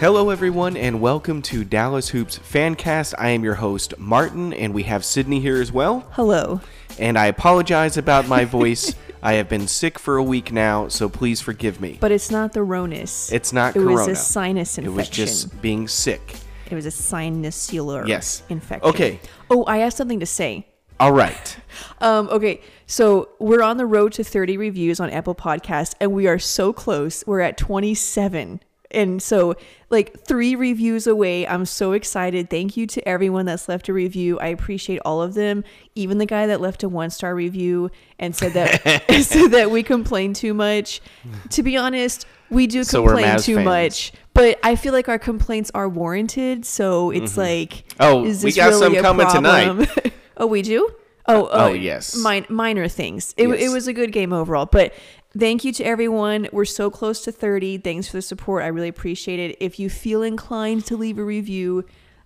Hello everyone and welcome to Dallas Hoops Fancast. I am your host Martin and we have Sydney here as well. Hello. And I apologize about my voice. I have been sick for a week now, so please forgive me. But it's not the Ronis. It's not Corona. It was a sinus infection. It was just being sick. It was a sinusular infection. Okay. Oh, I have something to say. All right. Okay, so we're on the road to 30 reviews on Apple Podcasts, and we are so close. We're at 27. And so, like, 3 reviews away. I'm so excited. Thank you to everyone that's left a review. I appreciate all of them. Even the guy that left a 1-star review and said that said that we complain too much. To be honest, we do complain too much. But I feel like our complaints are warranted. So it's like, oh, is this really a problem? Tonight. Oh, we do? Oh, yes. Minor things. It was a good game overall. But thank you to everyone. We're so close to 30. Thanks for the support. I really appreciate it. If you feel inclined to leave a review,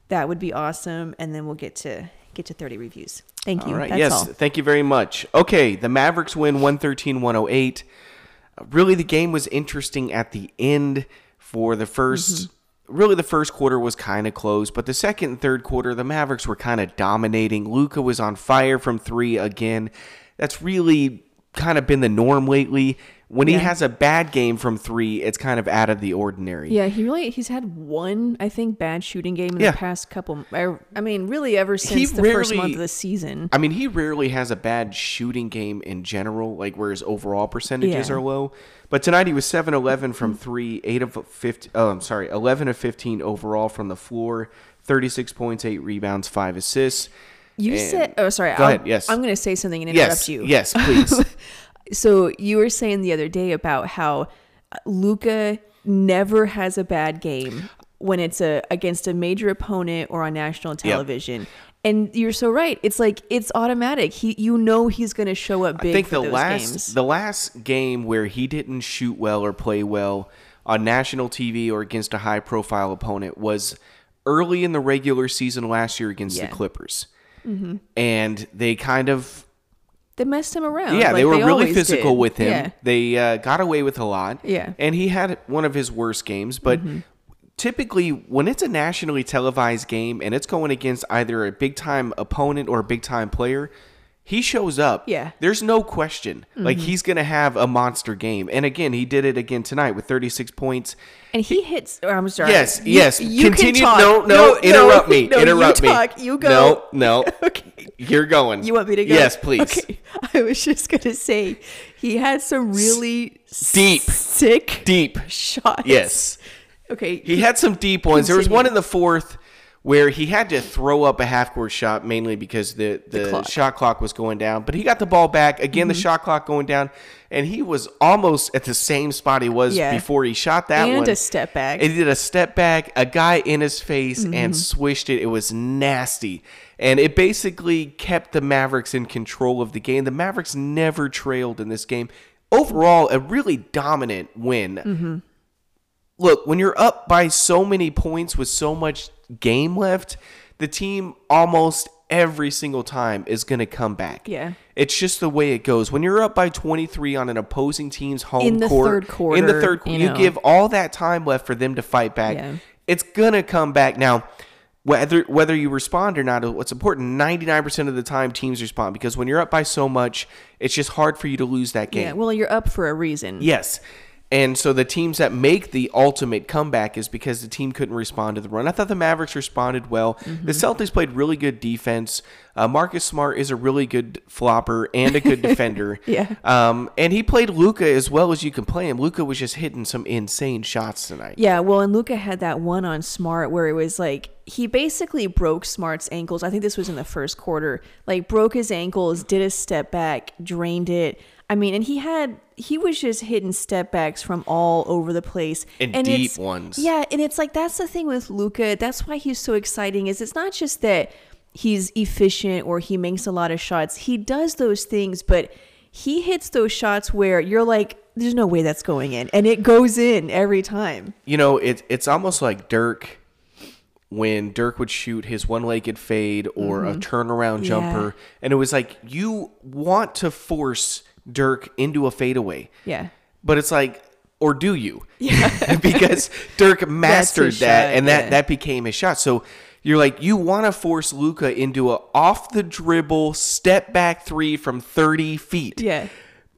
that would be awesome. And then we'll get to 30 reviews. Thank you. All right. That's all. Thank you very much. Okay. The Mavericks win 113-108. Really, the game was interesting at the end for the first. Really, the first quarter was kind of close, but the second and third quarter, the Mavericks were kind of dominating. Luka was on fire from three again. That's really kind of been the norm lately. When he has a bad game from three, it's kind of out of the ordinary. Yeah, he's had one, I think, bad shooting game in the past couple. I mean, really ever since first month of the season. I mean, he rarely has a bad shooting game in general, like where his overall percentages are low. But tonight he was 7-11 from three, 11 of 15 overall from the floor, 36 points, 8 rebounds, 5 assists. I'm going to say something and interrupt you. Yes, please. So you were saying the other day about how Luka never has a bad game when it's against a major opponent or on national television. Yep. And you're so right. It's like it's automatic. He's going to show up big. I think the last game where he didn't shoot well or play well on national TV or against a high profile opponent was early in the regular season last year against the Clippers. Mm-hmm. And they They messed him around. Yeah, like they were really physical with him. Yeah. They got away with a lot. Yeah. And he had one of his worst games, but typically when it's a nationally televised game and it's going against either a big-time opponent or a big-time player, he shows up. Yeah. There's no question. Like, he's going to have a monster game. And again, he did it again tonight with 36 points. And he hits... Oh, I'm sorry. Yes. You continue. Can talk. No, interrupt me. No, interrupt me. Talk. You go. No. Okay. You're going. You want me to go? Yes, please. Okay. I was just going to say, he had some really... Deep shots. Yes. Okay. He had some deep ones. There was one in the fourth where he had to throw up a half-court shot mainly because the shot clock was going down. But he got the ball back. Again, the shot clock going down. And he was almost at the same spot he was before he shot that one. And a step back. And he did a step back, a guy in his face, and swished it. It was nasty. And it basically kept the Mavericks in control of the game. The Mavericks never trailed in this game. Overall, a really dominant win. Mm-hmm. Look, when you're up by so many points with so much game left, the team almost every single time is going to come back. Yeah. It's just the way it goes. When you're up by 23 on an opposing team's home in the third quarter, you give all that time left for them to fight back. Yeah. It's going to come back. Now, whether you respond or not, what's important, 99% of the time teams respond, because when you're up by so much, it's just hard for you to lose that game. Yeah, well, you're up for a reason. Yes. And so the teams that make the ultimate comeback is because the team couldn't respond to the run. I thought the Mavericks responded well. The Celtics played really good defense. Marcus Smart is a really good flopper and a good defender. And he played Luka as well as you can play him. Luka was just hitting some insane shots tonight. Yeah, well, and Luka had that one on Smart where it was like, he basically broke Smart's ankles. I think this was in the first quarter. Like, broke his ankles, did a step back, drained it. I mean, and he was just hitting step backs from all over the place. And deep ones. Yeah, and it's like, that's the thing with Luka. That's why he's so exciting, is it's not just that he's efficient or he makes a lot of shots. He does those things, but he hits those shots where you're like, there's no way that's going in. And it goes in every time. You know, it's almost like Dirk, when Dirk would shoot his one-legged fade or a turnaround jumper. And it was like, you want to force Dirk into a fadeaway. Yeah. But it's like, Or do you? Yeah. Because Dirk mastered that, shot, and that became his shot. So you're like, you want to force Luka into a off-the-dribble, step-back three from 30 feet. Yeah.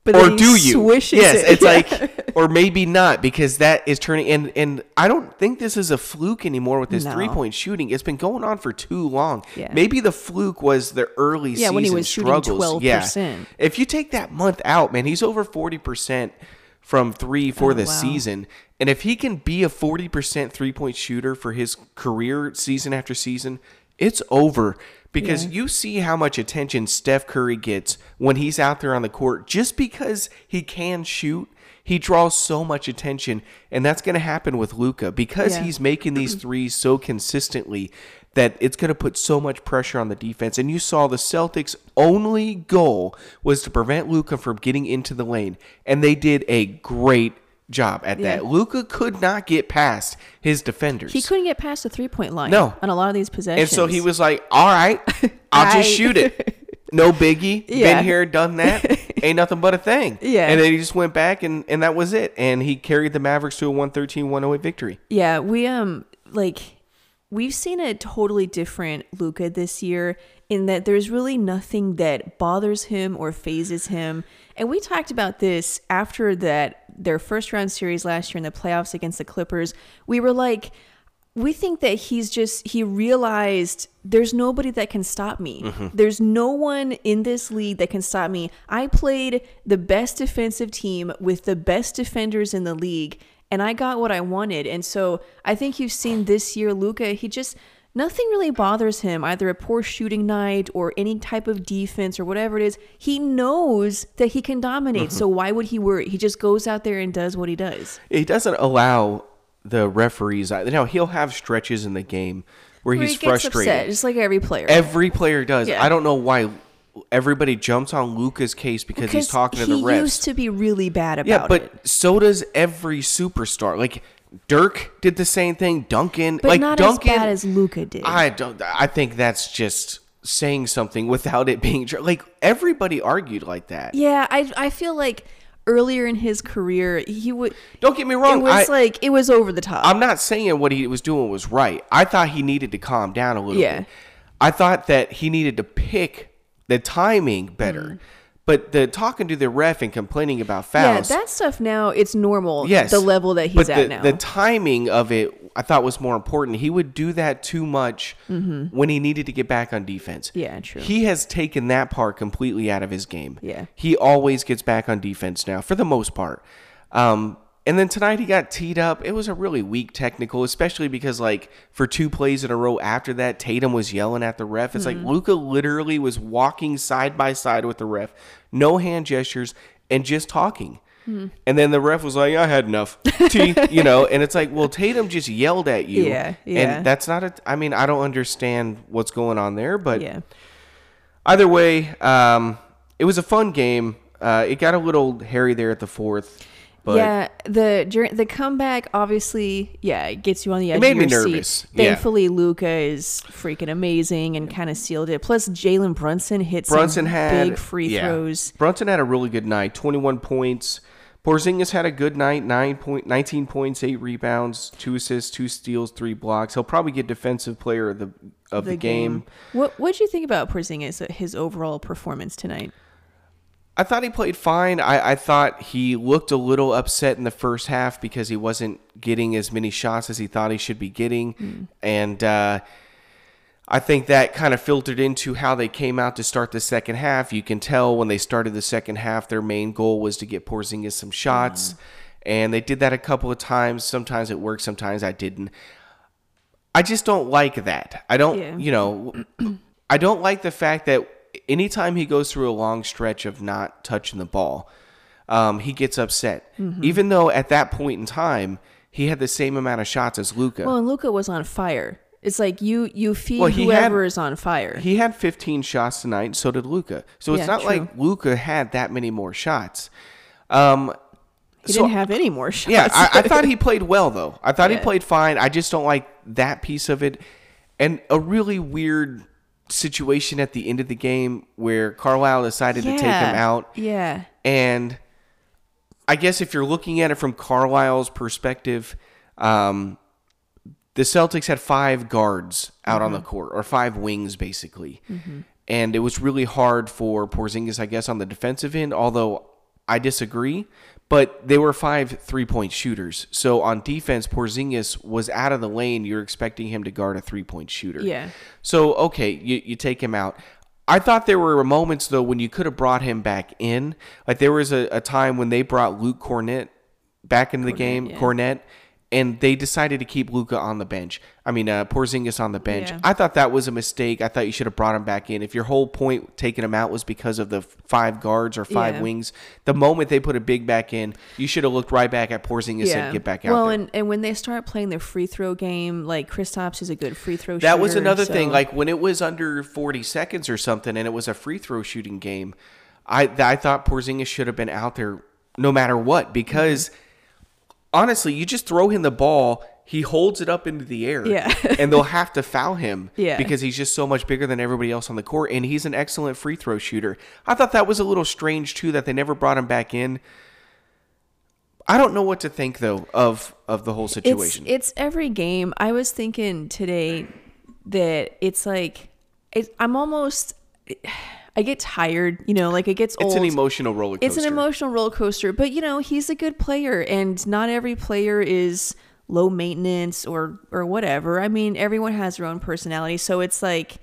But or do you? Yes, it's like, or maybe not, because that is turning. And I don't think this is a fluke anymore with this three-point shooting. It's been going on for too long. Yeah. Maybe the fluke was the early season when he was struggles. Shooting 12%. Yeah. If you take that month out, man, he's over 40%. From three for the season. And if he can be a 40% three-point shooter for his career season after season, it's over. Because you see how much attention Steph Curry gets when he's out there on the court. Just because he can shoot, he draws so much attention. And that's going to happen with Luka. Because he's making these threes so consistently that it's going to put so much pressure on the defense. And you saw the Celtics' only goal was to prevent Luka from getting into the lane. And they did a great job at that. Luka could not get past his defenders. He couldn't get past the three-point line on a lot of these possessions. And so he was like, all right, I'll just shoot it. No biggie. Been here, done that. Ain't nothing but a thing. Yeah. And then he just went back, and that was it. And he carried the Mavericks to a 113-108 victory. Yeah, we we've seen a totally different Luka this year in that there's really nothing that bothers him or phases him. And we talked about this after their first round series last year in the playoffs against the Clippers. We were like, we think that he realized there's nobody that can stop me. Mm-hmm. There's no one in this league that can stop me. I played the best defensive team with the best defenders in the league. And I got what I wanted. And so I think you've seen this year, Luka, nothing really bothers him, either a poor shooting night or any type of defense or whatever it is. He knows that he can dominate. Mm-hmm. So why would he worry? He just goes out there and does what he does. He doesn't allow the referees. Now, he'll have stretches in the game where he's frustrated. Upset, just like every player. Every player does. Yeah. I don't know why everybody jumps on Luka's case because he's talking to the refs. He used to be really bad about it. Yeah, but so does every superstar. Like Dirk did the same thing. Duncan, but not as bad as Luka did. I think that's just saying something without it being true. Like everybody argued like that. Yeah, I feel like earlier in his career, he would. Don't get me wrong. It was it was over the top. I'm not saying what he was doing was right. I thought he needed to calm down a little bit. I thought that he needed to pick the timing better. Mm. But the talking to the ref and complaining about fouls. Yeah, that stuff now, it's normal. Yes. The level that he's at now. The timing of it, I thought, was more important. He would do that too much when he needed to get back on defense. Yeah, true. He has taken that part completely out of his game. Yeah. He always gets back on defense now, for the most part. And then tonight he got teed up. It was a really weak technical, especially because for two plays in a row after that, Tatum was yelling at the ref. It's like Luka literally was walking side by side with the ref, no hand gestures, and just talking. Mm-hmm. And then the ref was like, I had enough. And it's like, well, Tatum just yelled at you. Yeah. And that's not I don't understand what's going on there. But either way, it was a fun game. It got a little hairy there at the fourth. But the comeback obviously, it gets you on the edge of your seat. It made me nervous. Thankfully, Luka is freaking amazing and kind of sealed it. Plus, Jalen Brunson hit some big free throws. Brunson had a really good night, 21 points. Porzingis had a good night, 19 points, 8 rebounds, 2 assists, 2 steals, 3 blocks. He'll probably get defensive player of the game. What did you think about Porzingis, his overall performance tonight? I thought he played fine. I thought he looked a little upset in the first half because he wasn't getting as many shots as he thought he should be getting. Mm. And I think that kind of filtered into how they came out to start the second half. You can tell when they started the second half, their main goal was to get Porzingis some shots. Mm. And they did that a couple of times. Sometimes it worked, sometimes I didn't. I just don't like that. I don't like the fact that anytime he goes through a long stretch of not touching the ball, he gets upset. Mm-hmm. Even though at that point in time, he had the same amount of shots as Luka. Well, and Luka was on fire. It's like you feed whoever is on fire. He had 15 shots tonight, and so did Luka. So it's not like Luka had that many more shots. He didn't have any more shots. Yeah, I thought he played well, though. I thought he played fine. I just don't like that piece of it. And a really weird situation at the end of the game where Carlisle decided to take him out. Yeah. And I guess if you're looking at it from Carlisle's perspective, the Celtics had five guards out on the court, or five wings, basically. And it was really hard for Porzingis, I guess, on the defensive end, although I disagree. But they were 5 3-point shooters. So on defense, Porzingis was out of the lane. You're expecting him to guard a 3-point shooter. Yeah. So, okay, you take him out. I thought there were moments, though, when you could have brought him back in. Like, there was a time when they brought Luke Kornet back into the game, and they decided to keep Luka on the bench. I mean, Porzingis on the bench. Yeah. I thought that was a mistake. I thought you should have brought him back in. If your whole point taking him out was because of the five guards or five wings, the moment they put a big back in, you should have looked right back at Porzingis and get back out there. Well, and when they start playing their free throw game, like Kristaps is a good free throw shooter. That was another thing. Like, when it was under 40 seconds or something and it was a free throw shooting game, I thought Porzingis should have been out there no matter what, because honestly, you just throw him the ball, he holds it up into the air, and they'll have to foul him because he's just so much bigger than everybody else on the court, and he's an excellent free throw shooter. I thought that was a little strange, too, that they never brought him back in. I don't know what to think, though, of the whole situation. It's every game. I was thinking today that it's like I'm almost... I get tired, you know, like it gets old. It's an emotional roller coaster. But, you know, he's a good player, and not every player is low maintenance or whatever. I mean, everyone has their own personality. So it's like,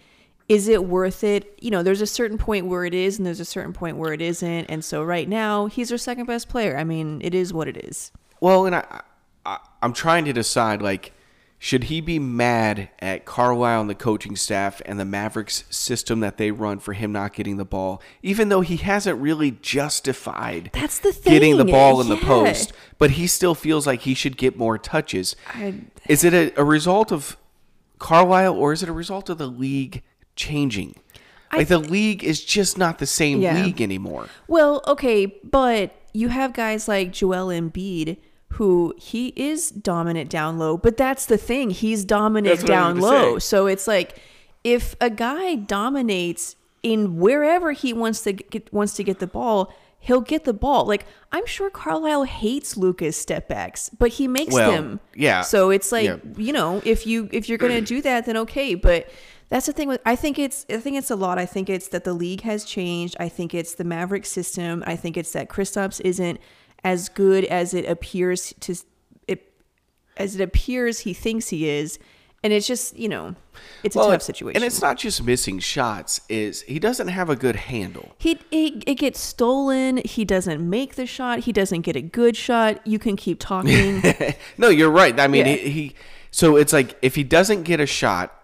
is it worth it? You know, there's a certain point where it is and there's a certain point where it isn't. And so right now, he's our second best player. I mean, it is what it is. Well, and I'm trying to decide, like, should he be mad at Carlisle and the coaching staff and the Mavericks system that they run for him not getting the ball, even though he hasn't really justified getting the ball in the post, but he still feels like he should get more touches? Is it a result of Carlisle, or is it a result of the league changing? Like, the league is just not the same league anymore. Well, okay, but you have guys like Joel Embiid, who he is dominant down low, but that's the thing. He's dominant down low. So it's like, if a guy dominates in wherever he wants to get the ball, he'll get the ball. Like, I'm sure Carlisle hates Luka's step backs, but he makes them. Yeah. So it's like, you know, if you're going to do that, then okay. But that's the thing with, I think it's a lot. I think it's that the league has changed. I think it's the Maverick system. I think it's that Kristaps isn't as good as it appears he thinks he is, and it's just, you know, it's a tough situation. And it's not just missing shots; he doesn't have a good handle. It gets stolen. He doesn't make the shot. He doesn't get a good shot. You can keep talking. No, you're right. I mean, so it's like, if he doesn't get a shot,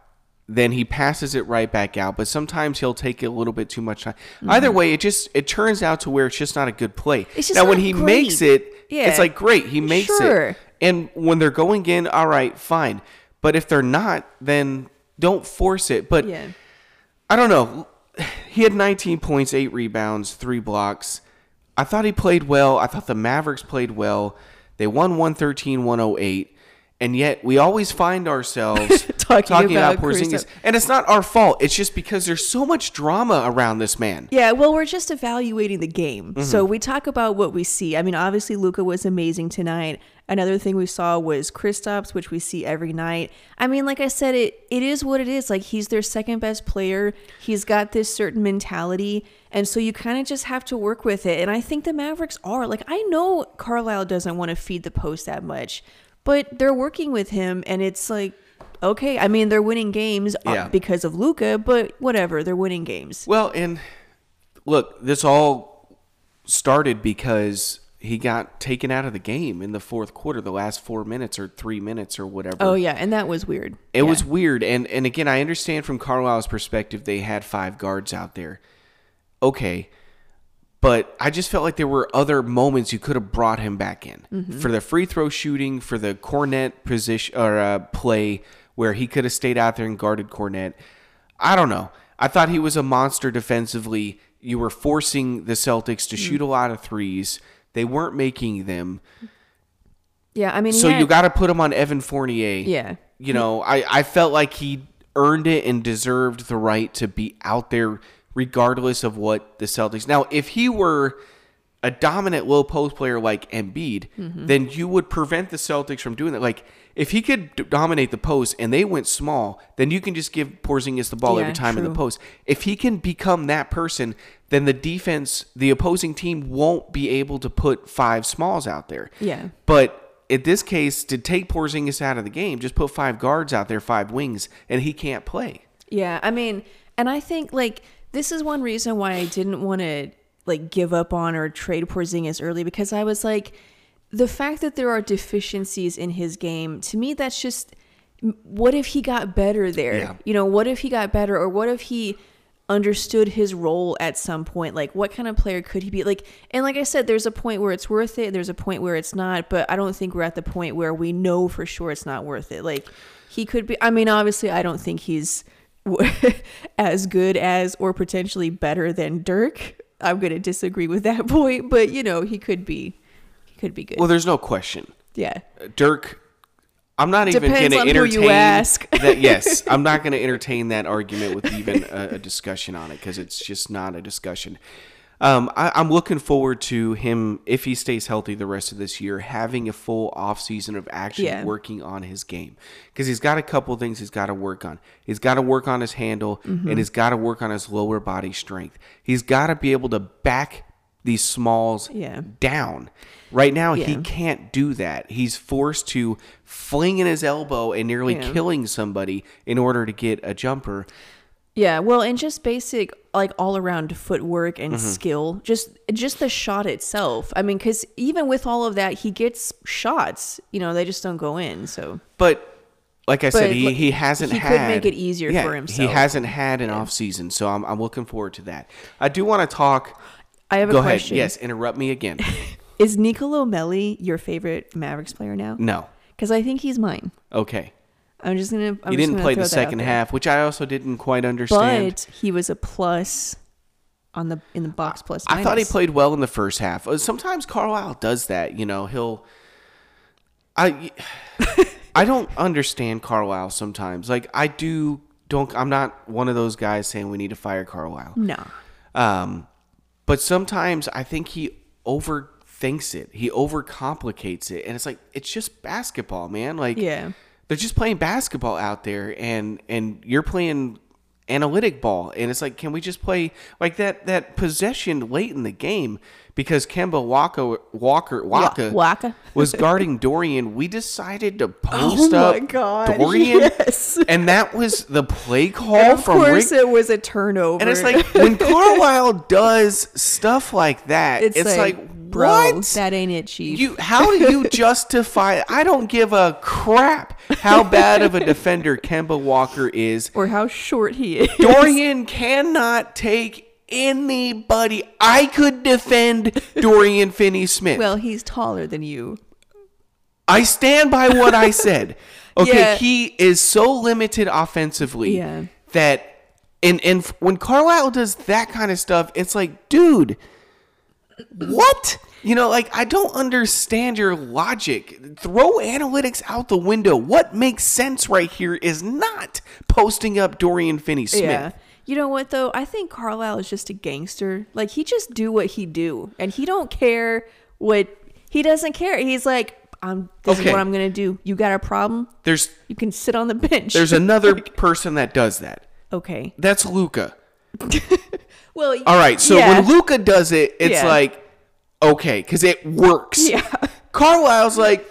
then he passes it right back out. But sometimes he'll take it a little bit too much time. Mm-hmm. Either way, it turns out to where it's just not a good play. It's just now, when he makes it, it's like, great, he makes it. And when they're going in, all right, fine. But if they're not, then don't force it. But I don't know. He had 19 points, 8 rebounds, 3 blocks. I thought he played well. I thought the Mavericks played well. They won 113-108. And yet we always find ourselves talking about Porzingis. And it's not our fault. It's just because there's so much drama around this man. Yeah, well, we're just evaluating the game. Mm-hmm. So we talk about what we see. I mean, obviously, Luka was amazing tonight. Another thing we saw was Kristaps, which we see every night. I mean, like I said, it is what it is. Like, he's their second best player. He's got this certain mentality. And so you kind of just have to work with it. And I think the Mavericks are. Like, I know Carlisle doesn't want to feed the post that much, but they're working with him, and it's like, okay. I mean, they're winning games because of Luka, but whatever. They're winning games. Well, and look, this all started because he got taken out of the game in the fourth quarter, the last 4 minutes or 3 minutes or whatever. Oh, yeah, and that was weird. It was weird. And again, I understand from Carlisle's perspective, they had five guards out there. Okay. But I just felt like there were other moments you could have brought him back in. Mm-hmm. For the free throw shooting, for the Kornet position or play where he could have stayed out there and guarded Kornet. I don't know. I thought he was a monster defensively. You were forcing the Celtics to shoot a lot of threes. They weren't making them. Yeah, I mean, so you got to put him on Evan Fournier. Yeah. You know, I felt like he earned it and deserved the right to be out there, regardless of what the Celtics. Now, if he were a dominant low post player like Embiid, then you would prevent the Celtics from doing that. Like, if he could dominate the post and they went small, then you can just give Porzingis the ball every time in the post. If he can become that person, then the defense, the opposing team won't be able to put five smalls out there. Yeah. But in this case, to take Porzingis out of the game, just put five guards out there, five wings, and he can't play. Yeah, I mean, and I think, like, this is one reason why I didn't want to, like, give up on or trade Porzingis early, because I was like, the fact that there are deficiencies in his game, to me, that's just, what if he got better there? Yeah. You know, what if he got better, or what if he understood his role at some point? Like, what kind of player could he be? Like, and like I said, there's a point where it's worth it, there's a point where it's not, but I don't think we're at the point where we know for sure it's not worth it. Like, he could be, I mean, obviously, I don't think he's as good as or potentially better than Dirk. I'm going to disagree with that point, but, you know, he could be good. Well, there's no question. Yeah. Dirk, I'm not even going to entertain that. Yes. I'm not going to entertain that argument with even a discussion on it, because it's just not a discussion. I'm looking forward to him, if he stays healthy the rest of this year, having a full offseason of actually working on his game. Because he's got a couple things he's got to work on. He's got to work on his handle, and he's got to work on his lower body strength. He's got to be able to back these smalls down. Right now, he can't do that. He's forced to flinging his elbow and nearly killing somebody in order to get a jumper. Yeah, well, and just basic, like, all-around footwork and skill. Just the shot itself. I mean, because even with all of that, he gets shots. You know, they just don't go in, so. But, like I said, he hasn't had. He could make it easier for himself. He hasn't had an offseason, so I'm looking forward to that. I do want to talk. I have a question. Go ahead. Yes, interrupt me again. Is Niccolo Melli your favorite Mavericks player now? No. Because I think he's mine. Okay. I'm just going to. You didn't play the second half, which I also didn't quite understand. But he was a plus in the box plus minus. I thought he played well in the first half. Sometimes Carlisle does that. You know, I don't understand Carlisle sometimes. Like, I'm not one of those guys saying we need to fire Carlisle. No. But sometimes I think he overthinks it. He overcomplicates it. And it's like, it's just basketball, man. Like, yeah. They're just playing basketball out there, and you're playing analytic ball. And it's like, can we just play like that possession late in the game? Because Kemba Walker was guarding Dorian. We decided to post up Dorian. Yes. And that was the play call from Rick. Of course it was a turnover. And it's like, when Carlisle does stuff like that, it's like bro, what? That ain't it, Chief. How do you justify? I don't give a crap how bad of a defender Kemba Walker is. Or how short he is. Dorian cannot take anybody. I could defend Dorian Finney-Smith. Well, he's taller than you. I stand by what I said. Okay, He is so limited offensively that... And when Carlisle does that kind of stuff, it's like, dude... What? You know, like, I don't understand your logic. Throw analytics out the window. What makes sense right here is not posting up Dorian Finney-Smith. Yeah. You know what, though? I think Carlisle is just a gangster. Like, he just do what he do. And he don't care what... He doesn't care. He's like, this is what I'm going to do. You got a problem? You can sit on the bench. There's another person that does that. Okay. That's Luka. Well, all right, so when Luka does it, it's like, okay, because it works. Yeah. Carlisle's like,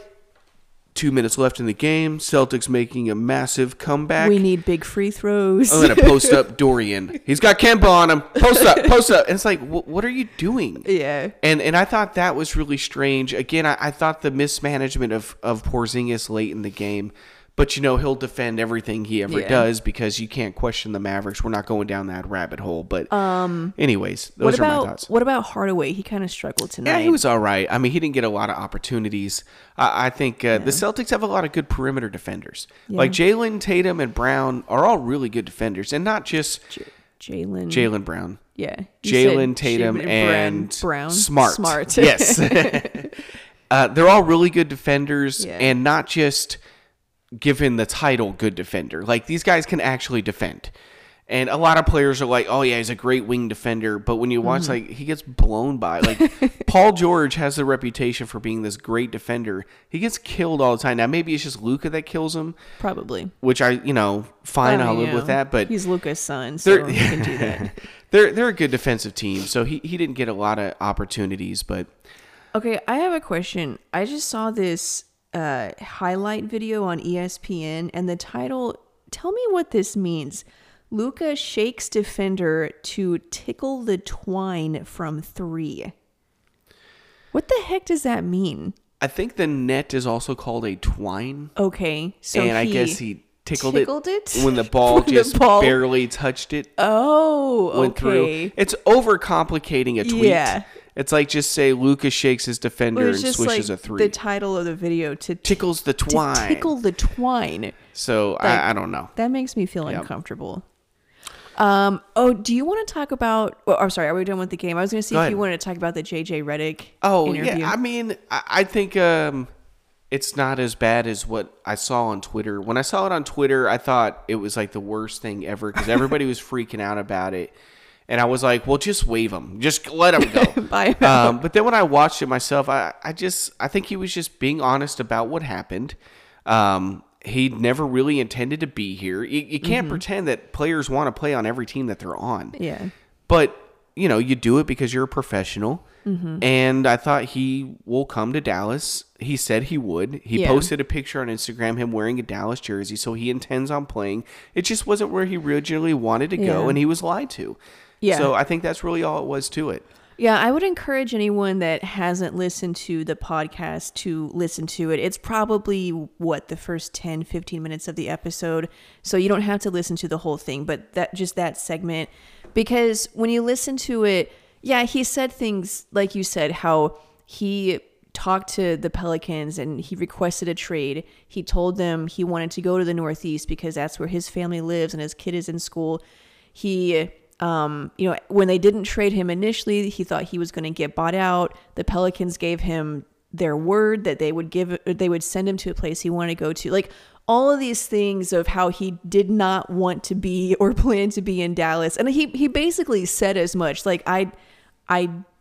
2 minutes left in the game. Celtics making a massive comeback. We need big free throws. I'm going to post up Dorian. He's got Kemba on him. Post up. And it's like, what are you doing? Yeah. And I thought that was really strange. Again, I thought the mismanagement of Porzingis late in the game. But, you know, he'll defend everything he ever does because you can't question the Mavericks. We're not going down that rabbit hole. But anyways, those are my thoughts. What about Hardaway? He kind of struggled tonight. Yeah, he was all right. I mean, he didn't get a lot of opportunities. I think the Celtics have a lot of good perimeter defenders. Yeah. Like Jaylen, Tatum, and Brown are all really good defenders. And not just Jaylen Brown. Yeah. Jaylen, Tatum, and Brown. Smart. Yes. They're all really good defenders and not just... given the title good defender. Like, these guys can actually defend. And a lot of players are like, oh, yeah, he's a great wing defender. But when you watch, like, he gets blown by. Like, Paul George has the reputation for being this great defender. He gets killed all the time. Now, maybe it's just Luka that kills him. Probably. Which I, you know, fine, I'll live with that. But he's Luka's son, so he can do that. They're a good defensive team. So he didn't get a lot of opportunities. But okay, I have a question. I just saw this highlight video on ESPN. And the title, tell me what this means. Luka shakes defender to tickle the twine from three. What the heck does that mean? I think the net is also called a twine. Okay. So and I guess he tickled it when the ball barely touched it. Oh, okay. Went through. It's overcomplicating a tweet. Yeah. It's like just say Luka shakes his defender and swishes a three. The title of the video tickles the twine. To tickle the twine. So that, I don't know. That makes me feel uncomfortable. Do you want to talk about? Well, I'm sorry. Are we done with the game? I was going to see if you wanted to talk about the J.J. Redick. Oh interview. Yeah. I mean, I think it's not as bad as what I saw on Twitter. When I saw it on Twitter, I thought it was like the worst thing ever because everybody was freaking out about it. And I was like, well, just wave him. Just let him go. Bye. But then when I watched it myself, I think he was just being honest about what happened. He never really intended to be here. You can't pretend that players want to play on every team that they're on. Yeah. But, you know, you do it because you're a professional. Mm-hmm. And I thought he will come to Dallas. He said he would. He posted a picture on Instagram, him wearing a Dallas jersey. So he intends on playing. It just wasn't where he originally wanted to go. And he was lied to. Yeah. So I think that's really all it was to it. Yeah, I would encourage anyone that hasn't listened to the podcast to listen to it. It's probably, the first 10, 15 minutes of the episode. So you don't have to listen to the whole thing, but that segment. Because when you listen to it, he said things, like you said, how he talked to the Pelicans and he requested a trade. He told them he wanted to go to the Northeast because that's where his family lives and his kid is in school. He... when they didn't trade him initially, he thought he was going to get bought out. The Pelicans gave him their word that they would send him to a place he wanted to go to. Like all of these things of how he did not want to be or plan to be in Dallas. And he basically said as much, like, I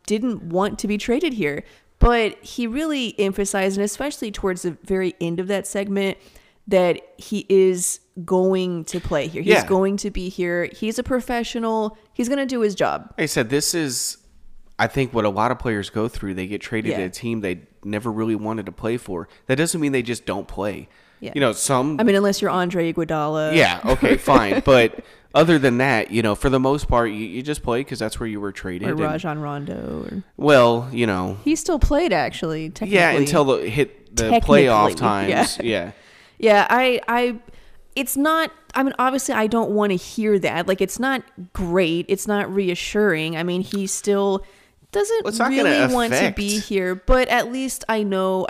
didn't want to be traded here, but he really emphasized, and especially towards the very end of that segment, that he is going to play here. He's going to be here. He's a professional. He's going to do his job. Like I said, this is, I think, what a lot of players go through. They get traded to a team they never really wanted to play for. That doesn't mean they just don't play. Yeah. You know, some... I mean, unless you're Andre Iguodala. Yeah, okay, fine. But other than that, you know, for the most part, you just play because that's where you were traded. Or Rajon Rondo. Well, you know... He still played, actually, technically. Yeah, until the playoff times. Yeah. Yeah, obviously I don't want to hear that. Like, it's not great. It's not reassuring. I mean, he still doesn't really want to be here, but at least I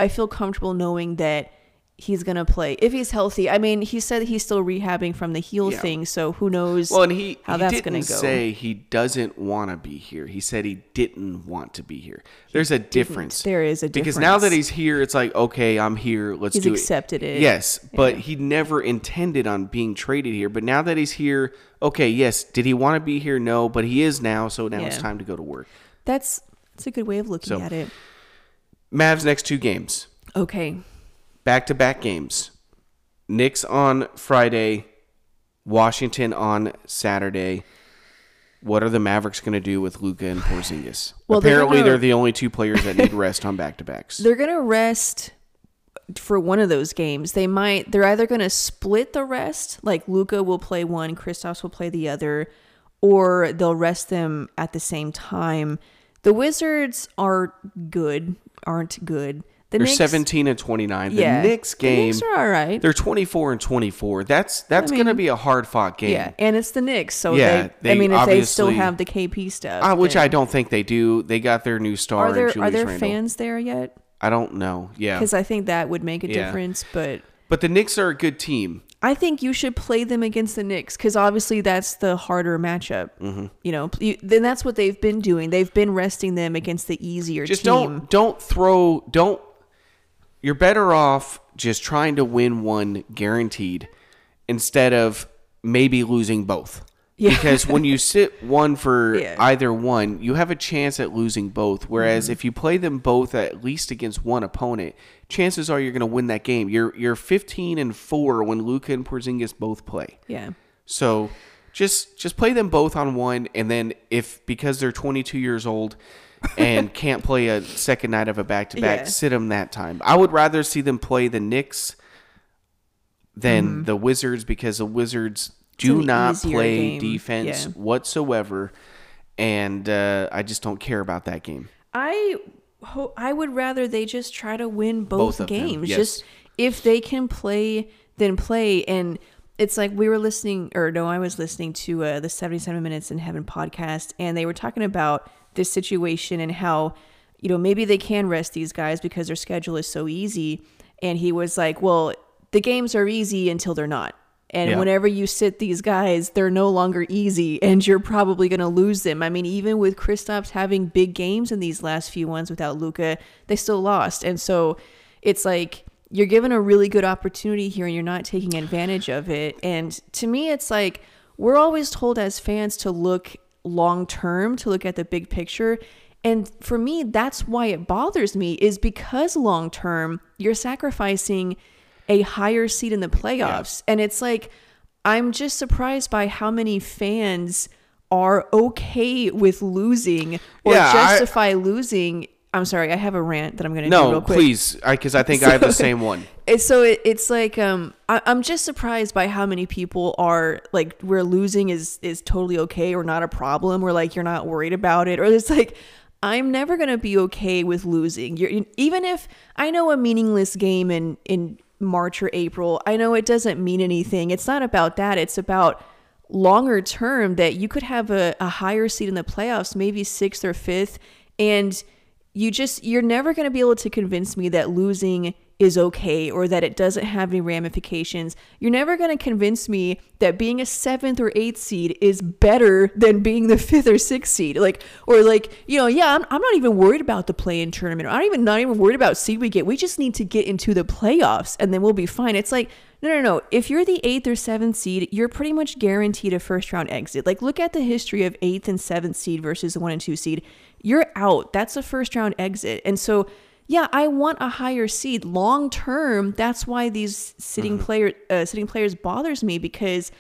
feel comfortable knowing that he's going to play if he's healthy. I mean, he said he's still rehabbing from the heel thing, so who knows how that's going to go. He didn't say he doesn't want to be here. He said he didn't want to be here. There's a difference. There is a difference. Because now that he's here, it's like, okay, I'm here. He's do it. He's accepted it. Yes, but he never intended on being traded here. But now that he's here, okay, yes, did he want to be here? No, but he is now, so now it's time to go to work. That's a good way of looking at it. Mavs next two games. Okay. Back-to-back games. Knicks on Friday, Washington on Saturday. What are the Mavericks going to do with Luka and Porzingis? Well, apparently, they're the only two players that need rest on back-to-backs. They're going to rest for one of those games. They're either going to split the rest, like Luka will play one, Kristaps will play the other, or they'll rest them at the same time. The Wizards aren't good. They're Knicks, 17-29. The Knicks game. The Knicks are all right. They're 24-24. That's going to be a hard fought game. Yeah, and it's the Knicks, so if they still have the KP stuff, which I don't think they do. They got their new star. Are there fans there yet? I don't know. Yeah, because I think that would make a difference. But the Knicks are a good team. I think you should play them against the Knicks because obviously that's the harder matchup. Mm-hmm. Then that's what they've been doing. They've been resting them against the easier team. Don't. You're better off just trying to win one guaranteed instead of maybe losing both. Yeah. Because when you sit one for either one, you have a chance at losing both. Whereas if you play them both at least against one opponent, chances are you're going to win that game. You're 15-4 when Luka and Porzingis both play. Yeah. So just play them both on one, and then if because they're 22 years old and can't play a second night of a back-to-back, sit them that time. I would rather see them play the Knicks than the Wizards, because the Wizards do not play defense whatsoever, and I just don't care about that game. I would rather they just try to win both games. Yes. Just if they can play, then play. And it's like we were listening, or no, I was listening to the 77 Minutes in Heaven podcast, and they were talking about this situation and how, you know, maybe they can rest these guys because their schedule is so easy. And he was like, well, the games are easy until they're not. And whenever you sit these guys, they're no longer easy, and you're probably going to lose them. I mean, even with Kristaps having big games in these last few ones without Luka, they still lost. And so it's like you're given a really good opportunity here, and you're not taking advantage of it. And to me, it's like we're always told as fans to look long term, to look at the big picture. And for me, that's why it bothers me, is because long term, you're sacrificing a higher seed in the playoffs. And it's like, I'm just surprised by how many fans are okay with losing or justify losing. I'm sorry, I have a rant that I'm going to do real quick. No, please, because I think I have the same one. So it's like, I'm just surprised by how many people are like, where losing is totally okay or not a problem, or like you're not worried about it, or it's like, I'm never going to be okay with losing. Even if I know a meaningless game in March or April, I know it doesn't mean anything. It's not about that. It's about longer term, that you could have a higher seed in the playoffs, maybe 6th or 5th, and you're never going to be able to convince me that losing is okay or that it doesn't have any ramifications. You're never going to convince me that being a 7th or 8th seed is better than being the 5th or 6th seed. I'm not even worried about the play-in tournament. I'm not even worried about seed we get. We just need to get into the playoffs and then we'll be fine. It's like, no. If you're the 8th or 7th seed, you're pretty much guaranteed a first round exit. Like, look at the history of 8th and 7th seed versus the 1 and 2 seed. You're out. That's a first round exit. And so I want a higher seed long term. That's why these sitting players bothers me, because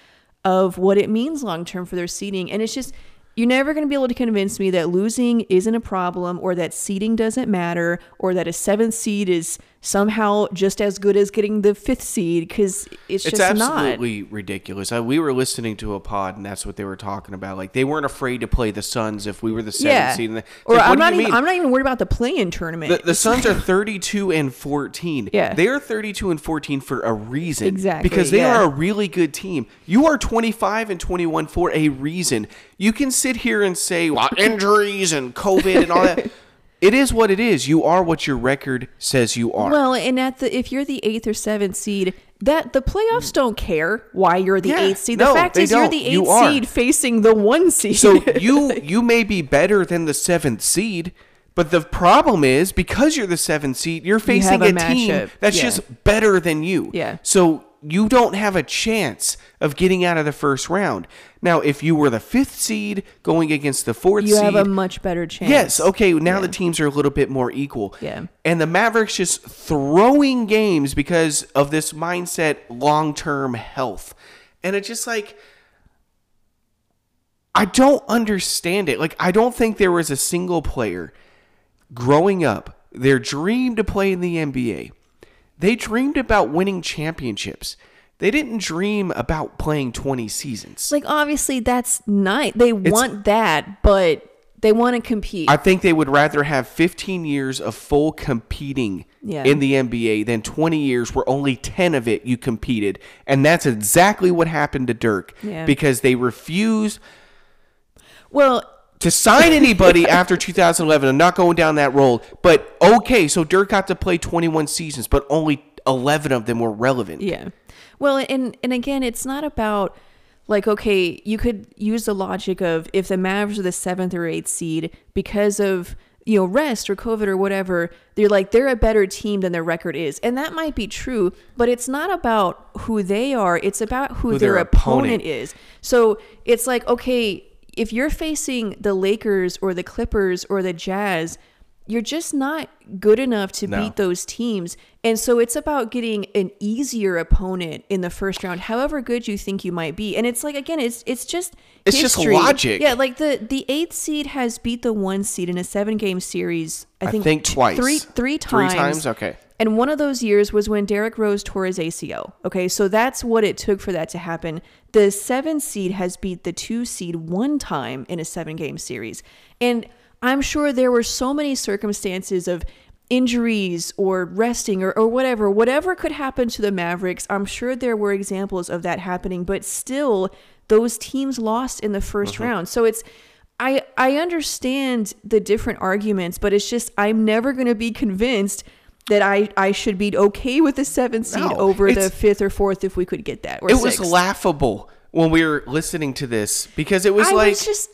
of what it means long term for their seeding. And it's just, you're never going to be able to convince me that losing isn't a problem, or that seeding doesn't matter, or that a 7th seed is somehow just as good as getting the 5th seed, because it's just not. It's absolutely ridiculous. We were listening to a pod, and that's what they were talking about. Like, they weren't afraid to play the Suns if we were the 7th seed. I'm not even worried about the play-in tournament. The Suns are 32-14. Yeah. They are 32-14 for a reason. Exactly. Because they are a really good team. You are 25-21 for a reason. You can sit here and say, well, injuries and COVID and all that. It is what it is. You are what your record says you are. Well, and if you're the 8th or 7th seed, that the playoffs don't care why you're the 8th seed. You're the 8th seed facing the 1 seed. So you may be better than the 7th seed, but the problem is, because you're the 7th seed, you're facing a team that's just better than you. Yeah. So you don't have a chance of getting out of the first round. Now, if you were the 5th seed going against the 4th seed, you have a much better chance. Yes. Okay. Now the teams are a little bit more equal. Yeah. And the Mavericks just throwing games because of this mindset, long-term health. And it's just like, I don't understand it. Like, I don't think there was a single player growing up, their dream to play in the NBA. They dreamed about winning championships. They didn't dream about playing 20 seasons. Like, obviously, that's nice. They want that, but they want to compete. I think they would rather have 15 years of full competing in the NBA than 20 years where only 10 of it you competed. And that's exactly what happened to Dirk, because they refused to sign anybody after 2011. I'm not going down that road. But, okay, so Dirk got to play 21 seasons, but only 11 of them were relevant. Yeah. Well, and again, it's not about, like, okay, you could use the logic of if the Mavs are the 7th or 8th seed because of you know, rest or COVID or whatever, they're like, they're a better team than their record is. And that might be true, but it's not about who they are. It's about who their opponent is. So it's like, okay, if you're facing the Lakers or the Clippers or the Jazz, you're just not good enough to beat those teams. And so it's about getting an easier opponent in the first round, however good you think you might be. And it's like, again, it's just logic. Yeah, like the 8th seed has beat the 1 seed in a 7-game series. I think twice. Three times. 3 times, okay. And one of those years was when Derrick Rose tore his ACL. Okay, so that's what it took for that to happen. The 7 seed has beat the 2 seed 1 time in a 7-game series. And I'm sure there were so many circumstances of injuries or resting or whatever. Whatever could happen to the Mavericks, I'm sure there were examples of that happening. But still, those teams lost in the first round. So it's, I understand the different arguments, but it's just, I'm never going to be convinced that I should be okay with the 7th seed over the 5th or 4th if we could get that. Or it 6th. Was laughable when we were listening to this, because it was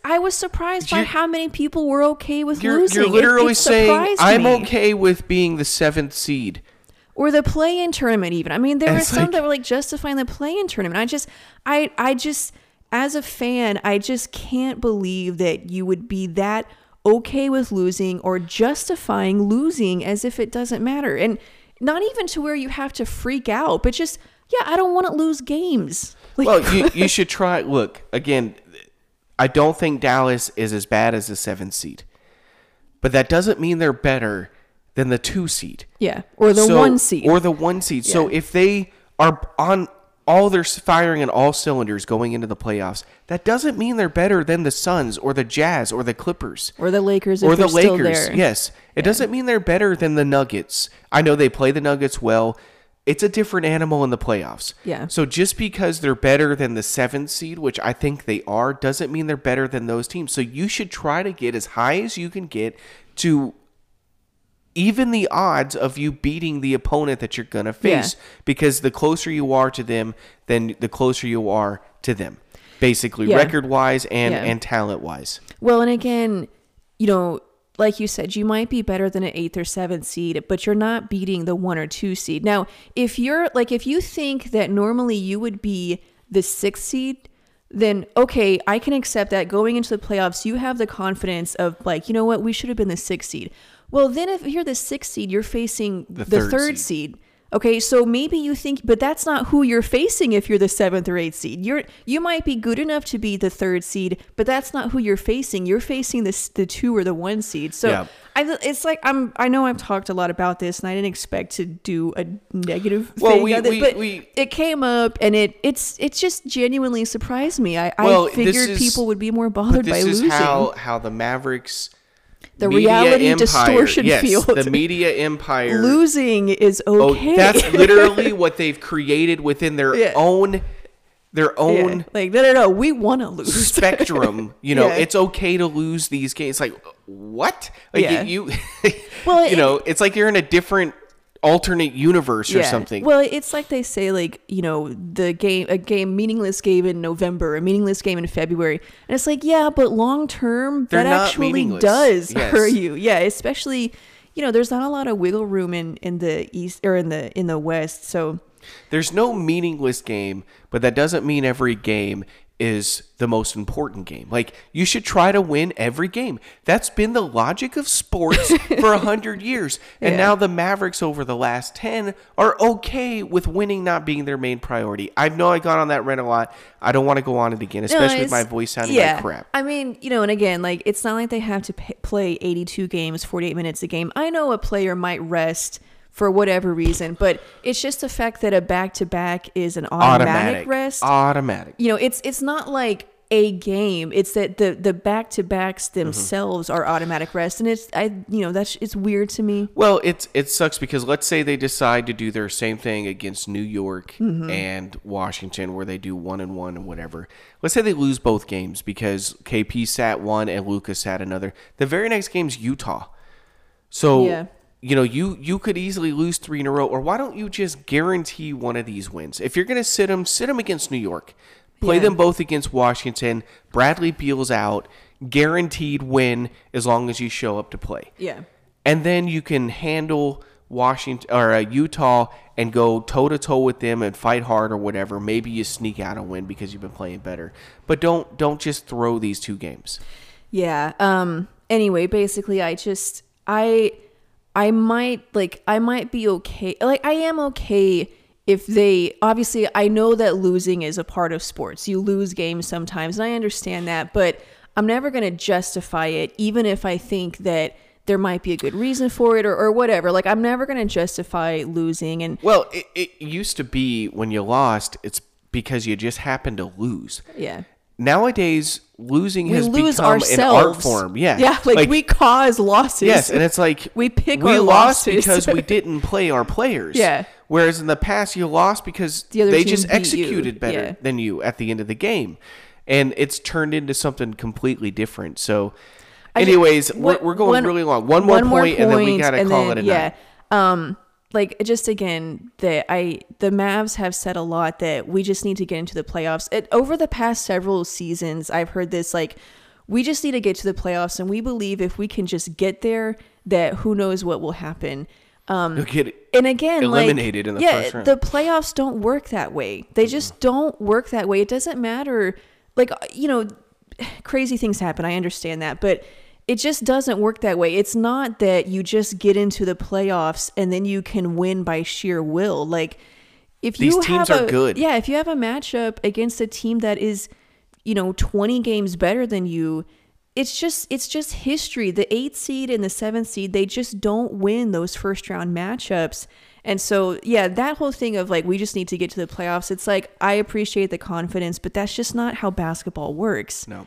I was surprised by how many people were okay with losing. You're literally saying, I'm okay with being the 7th seed. Or the play-in tournament even. I mean, there were some that were like justifying the play-in tournament. I just, as a fan, I just can't believe that you would be that okay with losing or justifying losing as if it doesn't matter. And not even to where you have to freak out, but just, I don't want to lose games. Like, well, you should try. Look, again, I don't think Dallas is as bad as the 7th seed. But that doesn't mean they're better than the 2 seed. Yeah, or the 1 seed. Or the 1 seed. Yeah. So if they are on all, they're firing on all cylinders going into the playoffs, that doesn't mean they're better than the Suns or the Jazz or the Clippers. Or the Lakers if they're still there. Or the Lakers, yes. It doesn't mean they're better than the Nuggets. I know they play the Nuggets well. It's a different animal in the playoffs. Yeah. So just because they're better than the 7th seed, which I think they are, doesn't mean they're better than those teams. So you should try to get as high as you can get to even the odds of you beating the opponent that you're going to face. Yeah. Because the closer you are to them, then the closer you are to them, basically, record-wise and talent-wise. Well, and again, you know, like you said, you might be better than an 8th or 7th seed, but you're not beating the 1 or 2 seed. Now, if you're like, if you think that normally you would be the 6th seed, then okay, I can accept that going into the playoffs, you have the confidence of like, you know what, we should have been the 6th seed. Well, then if you're the 6th seed, you're facing the third seed. Okay, so maybe you think, but that's not who you're facing if you're the 7th or 8th seed. You might be good enough to be the 3rd seed, but that's not who you're facing. You're facing the 2 or the 1 seed. So it's like, I know I've talked a lot about this, and I didn't expect to do a negative thing. It came up, and it's just genuinely surprised me. I figured people would be more bothered by losing. This is how the Mavericks... The reality empire, distortion field. The media empire. Losing is okay. Oh, that's literally what they've created within their own. Yeah. Like, no, we want to lose. Spectrum. You know, it's okay to lose these games. Like, what? Like, it's like you're in a different alternate universe or something. Well, it's like they say, like, you know, meaningless game in November, a meaningless game in February. And it's like, yeah, but long term, that actually does hurt you. Yeah, especially, you know, there's not a lot of wiggle room in the East or in the West. So there's no meaningless game, but that doesn't mean every game is the most important game. Like, you should try to win every game. That's been the logic of sports for 100 years. And now the Mavericks over the last 10 are okay with winning not being their main priority. I know I got on that rant a lot. I don't want to go on it again, especially with my voice sounding like crap. I mean, you know, and again, like, it's not like they have to play 82 games, 48 minutes a game. I know a player might rest for whatever reason, but it's just the fact that a back-to-back is an automatic rest. Automatic. You know, it's not like a game. It's that the back-to-backs themselves are automatic rest, and it's weird to me. Well, it sucks because let's say they decide to do their same thing against New York and Washington, where they do 1-1 and whatever. Let's say they lose both games because KP sat one and Luka sat another. The very next game's Utah, so. Yeah. You know, you could easily lose 3 in a row, or why don't you just guarantee one of these wins? If you're going to sit them against New York. Play them both against Washington. Bradley Beal's out. guaranteed win as long as you show up to play. Yeah. And then you can handle Washington or Utah and go toe-to-toe with them and fight hard or whatever. Maybe you sneak out a win because you've been playing better. But don't just throw these two games. Yeah. Anyway, basically I might be okay. Like, I am okay if they, obviously I know that losing is a part of sports. You lose games sometimes, and I understand that, but I'm never going to justify it, even if I think that there might be a good reason for it or whatever. Like, I'm never going to justify losing. And well, it used to be when you lost, it's because you just happened to lose. Yeah. Nowadays, losing has become ourselves. An art form. Yeah. Yeah. Like, we cause losses. Yes. And it's like, we lost because we didn't play our players. Yeah. Whereas in the past, you lost because they just executed better than you at the end of the game. And it's turned into something completely different. So, anyways, we're going really long. One more point, and then we got to call it a night. Yeah. Like, just again, the Mavs have said a lot that we just need to get into the playoffs. Over the past several seasons, I've heard this, like, we just need to get to the playoffs, and we believe if we can just get there, that who knows what will happen. You'll get it. And again, eliminated in the first round. The playoffs don't work that way. They just don't work that way. It doesn't matter. Like, you know, crazy things happen. I understand that, but it just doesn't work that way. It's not that you just get into the playoffs and then you can win by sheer will. Like, if you these teams are good. Yeah, if you have a matchup against a team that is, you know, 20 games better than you, it's just history. The 8th seed and the 7th seed, they just don't win those first round matchups. And so, yeah, that whole thing of like, we just need to get to the playoffs. It's like, I appreciate the confidence, but that's just not how basketball works. No.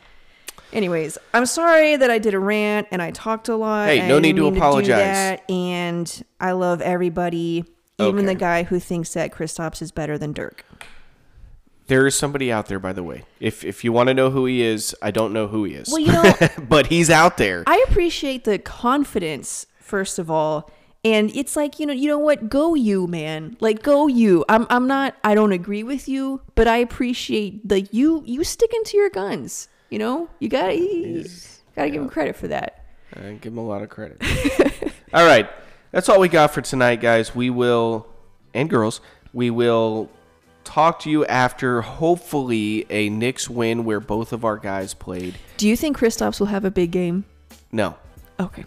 Anyways, I'm sorry that I did a rant and I talked a lot. Hey, no need to apologize. And I love everybody, even the guy who thinks that Kristaps is better than Dirk. There is somebody out there, by the way. If you want to know who he is, I don't know who he is. Well, you know, but he's out there. I appreciate the confidence, first of all. And it's like, you know what? Go you, man. Like, go you. I don't agree with you, but I appreciate like you sticking to your guns. You know, you gotta give him credit for that. I give him a lot of credit. All right, that's all we got for tonight, guys. We will, and girls, we will talk to you after hopefully a Knicks win where both of our guys played. Do you think Kristaps will have a big game? No. Okay.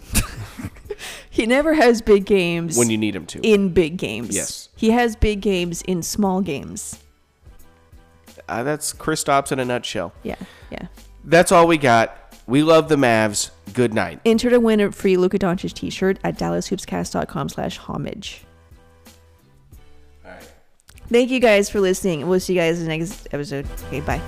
He never has big games when you need him to. In big games, yes. He has big games in small games. That's Kristaps in a nutshell. Yeah. Yeah. That's all we got. We love the Mavs. Good night. Enter to win a free Luka Doncic t-shirt at DallasHoopsCast.com/homage. All right. Thank you guys for listening. We'll see you guys in the next episode. Okay, bye.